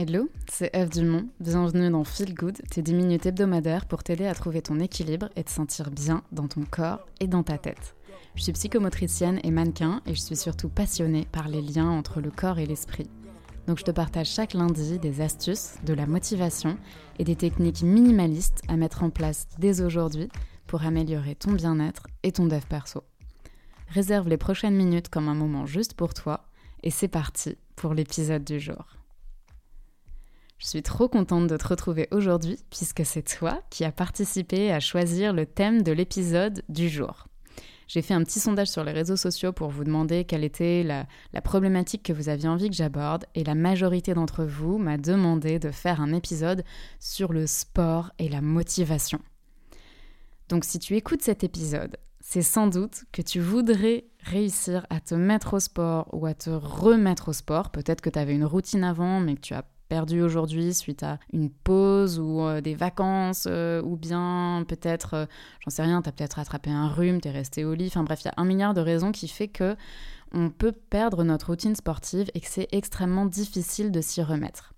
Hello, c'est Eve Dumont, bienvenue dans Feel Good, tes 10 minutes hebdomadaires pour t'aider à trouver ton équilibre et te sentir bien dans ton corps et dans ta tête. Je suis psychomotricienne et mannequin et je suis surtout passionnée par les liens entre le corps et l'esprit. Donc je te partage chaque lundi des astuces, de la motivation et des techniques minimalistes à mettre en place dès aujourd'hui pour améliorer ton bien-être et ton dev perso. Réserve les prochaines minutes comme un moment juste pour toi et c'est parti pour l'épisode du jour. Je suis trop contente de te retrouver aujourd'hui puisque c'est toi qui as participé à choisir le thème de l'épisode du jour. J'ai fait un petit sondage sur les réseaux sociaux pour vous demander quelle était la problématique que vous aviez envie que j'aborde et la majorité d'entre vous m'a demandé de faire un épisode sur le sport et la motivation. Donc si tu écoutes cet épisode, c'est sans doute que tu voudrais réussir à te mettre au sport ou à te remettre au sport. Peut-être que tu avais une routine avant mais que tu as perdu aujourd'hui suite à une pause ou des vacances ou bien peut-être, j'en sais rien, t'as peut-être attrapé un rhume, t'es resté au lit, enfin bref, il y a un milliard de raisons qui fait que on peut perdre notre routine sportive et que c'est extrêmement difficile de s'y remettre.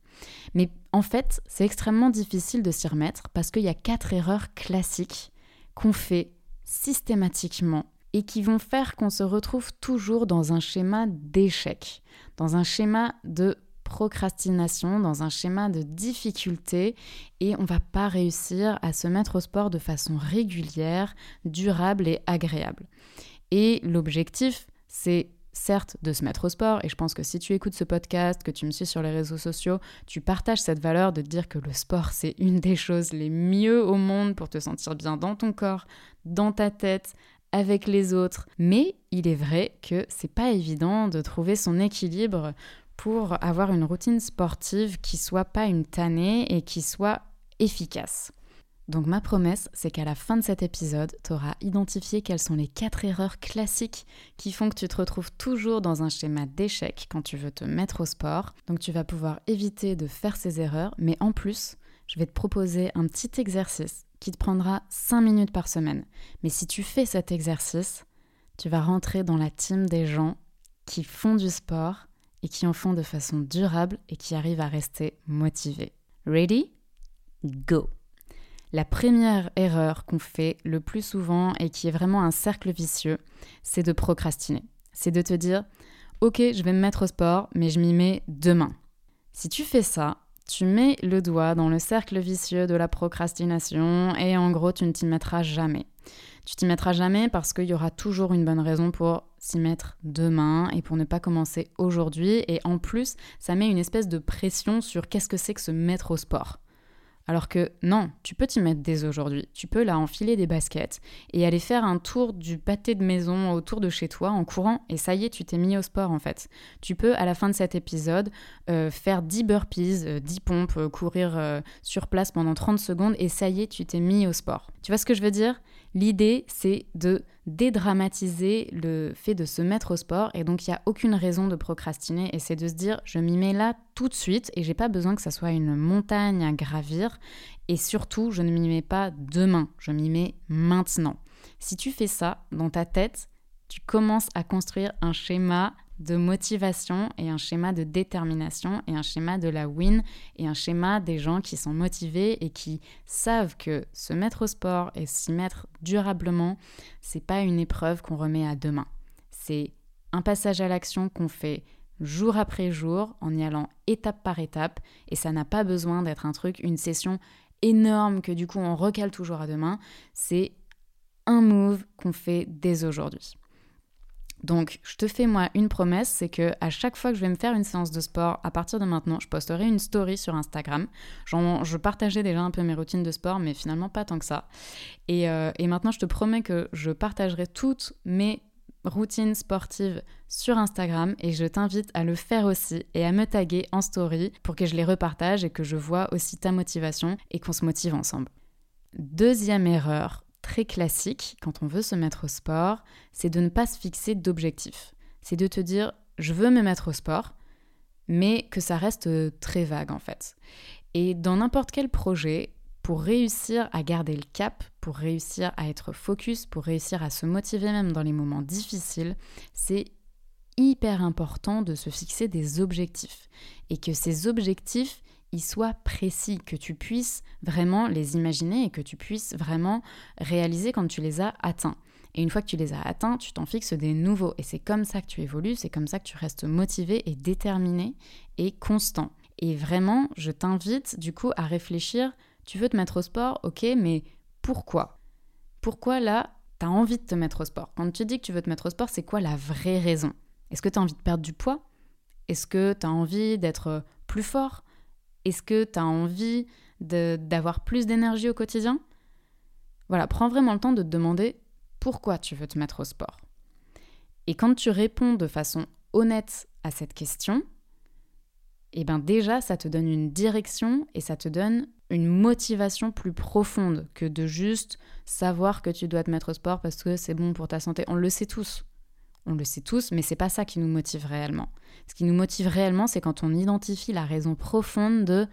Mais en fait, c'est extrêmement difficile de s'y remettre parce qu'il y a 4 erreurs classiques qu'on fait systématiquement et qui vont faire qu'on se retrouve toujours dans un schéma d'échec, dans un schéma de procrastination, dans un schéma de difficulté et on va pas réussir à se mettre au sport de façon régulière, durable et agréable. Et l'objectif, c'est certes de se mettre au sport et je pense que si tu écoutes ce podcast, que tu me suis sur les réseaux sociaux, tu partages cette valeur de te dire que le sport, c'est une des choses les mieux au monde pour te sentir bien dans ton corps, dans ta tête, avec les autres. Mais il est vrai que c'est pas évident de trouver son équilibre pour avoir une routine sportive qui soit pas une tannée et qui soit efficace. Donc ma promesse, c'est qu'à la fin de cet épisode, t'auras identifié quelles sont les 4 erreurs classiques qui font que tu te retrouves toujours dans un schéma d'échec quand tu veux te mettre au sport. Donc tu vas pouvoir éviter de faire ces erreurs, mais en plus, je vais te proposer un petit exercice qui te prendra 5 minutes par semaine. Mais si tu fais cet exercice, tu vas rentrer dans la team des gens qui font du sport et qui en font de façon durable et qui arrivent à rester motivés. Ready? Go! La première erreur qu'on fait le plus souvent et qui est vraiment un cercle vicieux, c'est de procrastiner. C'est de te dire « Ok, je vais me mettre au sport, mais je m'y mets demain. » Si tu fais ça, tu mets le doigt dans le cercle vicieux de la procrastination et en gros, tu ne t'y mettras jamais. Tu t'y mettras jamais parce qu'il y aura toujours une bonne raison pour s'y mettre demain et pour ne pas commencer aujourd'hui. Et en plus, ça met une espèce de pression sur qu'est-ce que c'est que se mettre au sport. Alors que non, tu peux t'y mettre dès aujourd'hui. Tu peux là enfiler des baskets et aller faire un tour du pâté de maison autour de chez toi en courant et ça y est, tu t'es mis au sport en fait. Tu peux à la fin de cet épisode faire 10 burpees, 10 pompes, courir sur place pendant 30 secondes et ça y est, tu t'es mis au sport. Tu vois ce que je veux dire ? L'idée, c'est de dédramatiser le fait de se mettre au sport et donc il n'y a aucune raison de procrastiner et c'est de se dire je m'y mets là tout de suite et j'ai pas besoin que ça soit une montagne à gravir et surtout je ne m'y mets pas demain, je m'y mets maintenant. Si tu fais ça dans ta tête, tu commences à construire un schéma de motivation et un schéma de détermination et un schéma de la win et un schéma des gens qui sont motivés et qui savent que se mettre au sport et s'y mettre durablement, c'est pas une épreuve qu'on remet à demain. C'est un passage à l'action qu'on fait jour après jour en y allant étape par étape et ça n'a pas besoin d'être un truc, une session énorme que du coup on recale toujours à demain. C'est un move qu'on fait dès aujourd'hui. Donc, je te fais moi une promesse, c'est que à chaque fois que je vais me faire une séance de sport, à partir de maintenant, je posterai une story sur Instagram. Je partageais déjà un peu mes routines de sport, mais finalement pas tant que ça. Et maintenant, je te promets que je partagerai toutes mes routines sportives sur Instagram et je t'invite à le faire aussi et à me taguer en story pour que je les repartage et que je vois aussi ta motivation et qu'on se motive ensemble. Deuxième erreur très classique quand on veut se mettre au sport, c'est de ne pas se fixer d'objectifs. C'est de te dire « je veux me mettre au sport », mais que ça reste très vague en fait. Et dans n'importe quel projet, pour réussir à garder le cap, pour réussir à être focus, pour réussir à se motiver même dans les moments difficiles, c'est hyper important de se fixer des objectifs. Et que ces objectifs, ils soient précis, que tu puisses vraiment les imaginer et que tu puisses vraiment réaliser quand tu les as atteints. Et une fois que tu les as atteints, tu t'en fixes des nouveaux. Et c'est comme ça que tu évolues, c'est comme ça que tu restes motivé et déterminé et constant. Et vraiment, je t'invite du coup à réfléchir, tu veux te mettre au sport, ok, mais pourquoi ? Pourquoi là, t'as envie de te mettre au sport ? Quand tu dis que tu veux te mettre au sport, c'est quoi la vraie raison ? Est-ce que t'as envie de perdre du poids ? Est-ce que t'as envie d'être plus fort ? Est-ce que t'as envie d'avoir plus d'énergie au quotidien ? Voilà, prends vraiment le temps de te demander pourquoi tu veux te mettre au sport. Et quand tu réponds de façon honnête à cette question, eh ben déjà, ça te donne une direction et ça te donne une motivation plus profonde que de juste savoir que tu dois te mettre au sport parce que c'est bon pour ta santé. On le sait tous, mais c'est pas ça qui nous motive réellement. Ce qui nous motive réellement, c'est quand on identifie la raison profonde de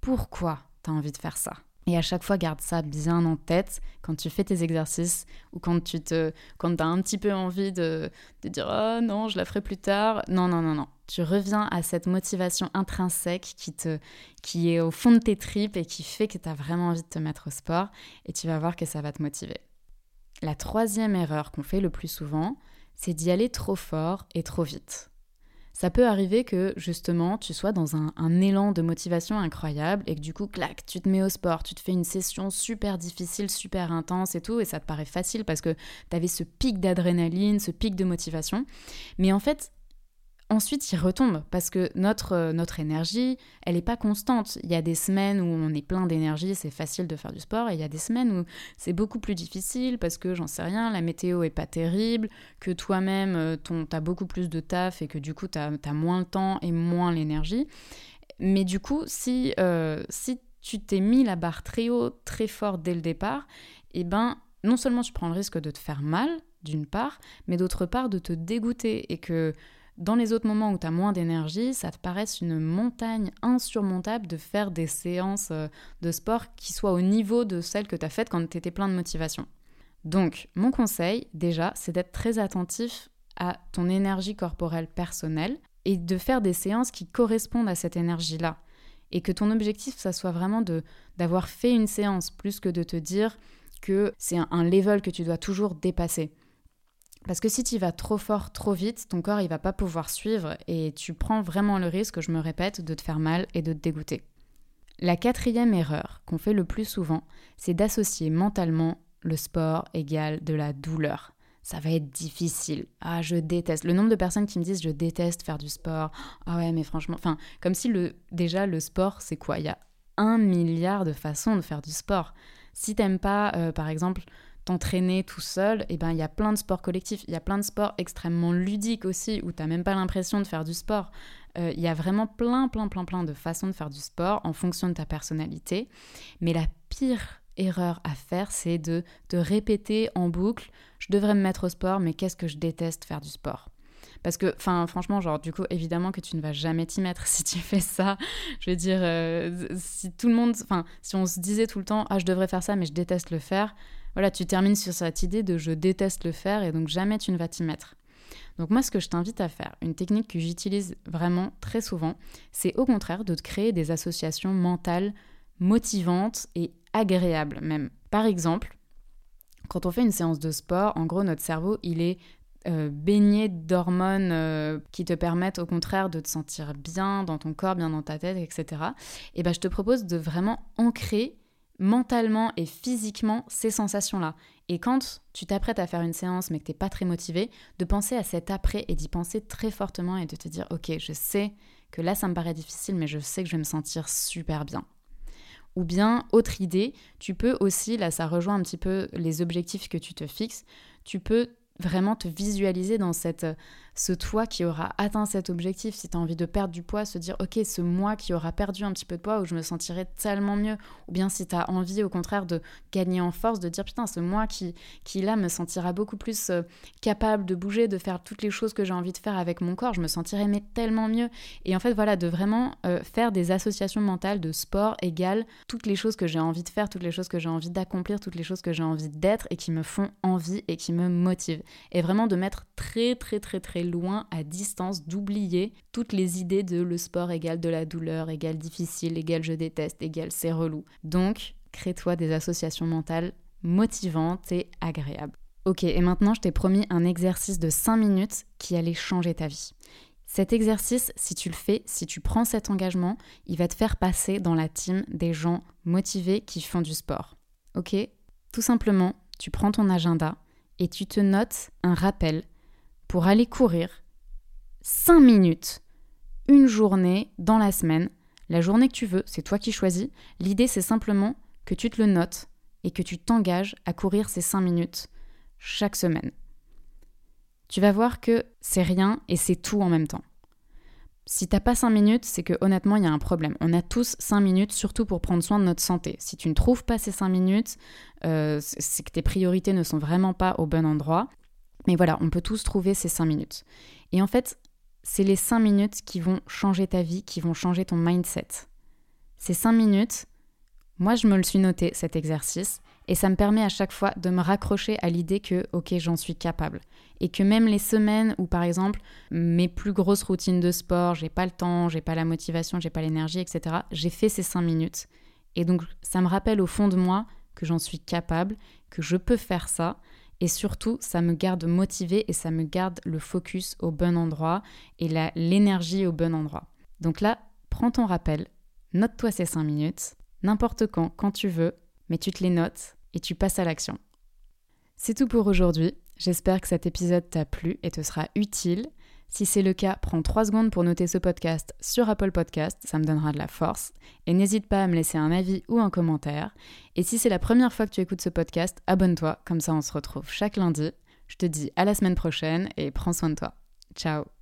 pourquoi tu as envie de faire ça. Et à chaque fois, garde ça bien en tête quand tu fais tes exercices ou quand t'as un petit peu envie de dire « Oh non, je la ferai plus tard ». Non. Tu reviens à cette motivation intrinsèque qui est au fond de tes tripes et qui fait que t'as vraiment envie de te mettre au sport et tu vas voir que ça va te motiver. La troisième erreur qu'on fait le plus souvent, c'est d'y aller trop fort et trop vite. Ça peut arriver que, justement, tu sois dans un élan de motivation incroyable et que du coup, clac, tu te mets au sport, tu te fais une session super difficile, super intense et tout, et ça te paraît facile parce que t'avais ce pic d'adrénaline, ce pic de motivation. Mais en fait, ensuite, il retombe parce que notre énergie, elle n'est pas constante. Il y a des semaines où on est plein d'énergie, c'est facile de faire du sport, et il y a des semaines où c'est beaucoup plus difficile parce que, j'en sais rien, la météo est pas terrible, que toi-même, t'as beaucoup plus de taf et que du coup, t'as moins le temps et moins l'énergie. Mais du coup, si tu t'es mis la barre très haut, très fort dès le départ, eh ben, non seulement tu prends le risque de te faire mal, d'une part, mais d'autre part, de te dégoûter et que dans les autres moments où tu as moins d'énergie, ça te paraisse une montagne insurmontable de faire des séances de sport qui soient au niveau de celles que tu as faites quand tu étais plein de motivation. Donc, mon conseil, déjà, c'est d'être très attentif à ton énergie corporelle personnelle et de faire des séances qui correspondent à cette énergie-là. Et que ton objectif, ça soit vraiment d'avoir fait une séance, plus que de te dire que c'est un level que tu dois toujours dépasser. Parce que si tu y vas trop fort, trop vite, ton corps il va pas pouvoir suivre et tu prends vraiment le risque, je me répète, de te faire mal et de te dégoûter. La quatrième erreur qu'on fait le plus souvent, c'est d'associer mentalement le sport égale de la douleur. Ça va être difficile. Ah, je déteste. Le nombre de personnes qui me disent je déteste faire du sport. Ah ouais, mais franchement, enfin, comme si le sport, c'est quoi ? Il y a 1 milliard de façons de faire du sport. Si t'aimes pas, par exemple, t'entraîner tout seul, et ben il y a plein de sports collectifs, il y a plein de sports extrêmement ludiques aussi, où t'as même pas l'impression de faire du sport. Il y a vraiment plein de façons de faire du sport en fonction de ta personnalité. Mais la pire erreur à faire, c'est de te répéter en boucle « je devrais me mettre au sport, mais qu'est-ce que je déteste faire du sport ?» Parce que, enfin, franchement, genre, du coup, évidemment que tu ne vas jamais t'y mettre si tu fais ça. Je veux dire, si tout le monde, enfin, si on se disait tout le temps « ah, je devrais faire ça, mais je déteste le faire », voilà, tu termines sur cette idée de « je déteste le faire » et donc jamais tu ne vas t'y mettre. Donc moi, ce que je t'invite à faire, une technique que j'utilise vraiment très souvent, c'est au contraire de te créer des associations mentales motivantes et agréables même. Par exemple, quand on fait une séance de sport, en gros, notre cerveau, il est baigné d'hormones qui te permettent au contraire de te sentir bien dans ton corps, bien dans ta tête, etc. Et ben, je te propose de vraiment ancrer mentalement et physiquement ces sensations-là. Et quand tu t'apprêtes à faire une séance mais que t'es pas très motivé, de penser à cet après et d'y penser très fortement et de te dire « ok, je sais que là ça me paraît difficile mais je sais que je vais me sentir super bien ». Ou bien, autre idée, tu peux aussi, là ça rejoint un petit peu les objectifs que tu te fixes, tu peux vraiment te visualiser dans ce toi qui aura atteint cet objectif. Si tu as envie de perdre du poids, se dire « ok, ce moi qui aura perdu un petit peu de poids où je me sentirai tellement mieux ». Ou bien si tu as envie au contraire de gagner en force, de dire « putain, ce moi qui là me sentira beaucoup plus capable de bouger, de faire toutes les choses que j'ai envie de faire avec mon corps, je me sentirai mais tellement mieux ». Et en fait voilà, de vraiment faire des associations mentales de sport égale toutes les choses que j'ai envie de faire, toutes les choses que j'ai envie d'accomplir, toutes les choses que j'ai envie d'être et qui me font envie et qui me motivent. Et vraiment de mettre très très loin, à distance, d'oublier toutes les idées de le sport égale de la douleur, égale difficile, égale je déteste, égale c'est relou. Donc, crée-toi des associations mentales motivantes et agréables. Ok, et maintenant je t'ai promis un exercice de 5 minutes qui allait changer ta vie. Cet exercice, si tu le fais, si tu prends cet engagement, il va te faire passer dans la team des gens motivés qui font du sport. Ok ? Tout simplement, tu prends ton agenda et tu te notes un rappel pour aller courir 5 minutes, une journée dans la semaine. La journée que tu veux, c'est toi qui choisis. L'idée, c'est simplement que tu te le notes et que tu t'engages à courir ces 5 minutes chaque semaine. Tu vas voir que c'est rien et c'est tout en même temps. Si t'as pas 5 minutes, c'est que honnêtement, il y a un problème. On a tous 5 minutes, surtout pour prendre soin de notre santé. Si tu ne trouves pas ces 5 minutes, c'est que tes priorités ne sont vraiment pas au bon endroit. Mais voilà, on peut tous trouver ces 5 minutes. Et en fait, c'est les 5 minutes qui vont changer ta vie, qui vont changer ton mindset. Ces 5 minutes, moi je me le suis noté, cet exercice. Et ça me permet à chaque fois de me raccrocher à l'idée que, ok, j'en suis capable. Et que même les semaines où, par exemple, mes plus grosses routines de sport, j'ai pas le temps, j'ai pas la motivation, j'ai pas l'énergie, etc., j'ai fait ces 5 minutes. Et donc, ça me rappelle au fond de moi que j'en suis capable, que je peux faire ça. Et surtout, ça me garde motivée et ça me garde le focus au bon endroit et l'énergie au bon endroit. Donc là, prends ton rappel, note-toi ces 5 minutes, n'importe quand tu veux, mais tu te les notes et tu passes à l'action. C'est tout pour aujourd'hui. J'espère que cet épisode t'a plu et te sera utile. Si c'est le cas, prends 3 secondes pour noter ce podcast sur Apple Podcast, ça me donnera de la force. Et n'hésite pas à me laisser un avis ou un commentaire. Et si c'est la première fois que tu écoutes ce podcast, abonne-toi, comme ça on se retrouve chaque lundi. Je te dis à la semaine prochaine et prends soin de toi. Ciao.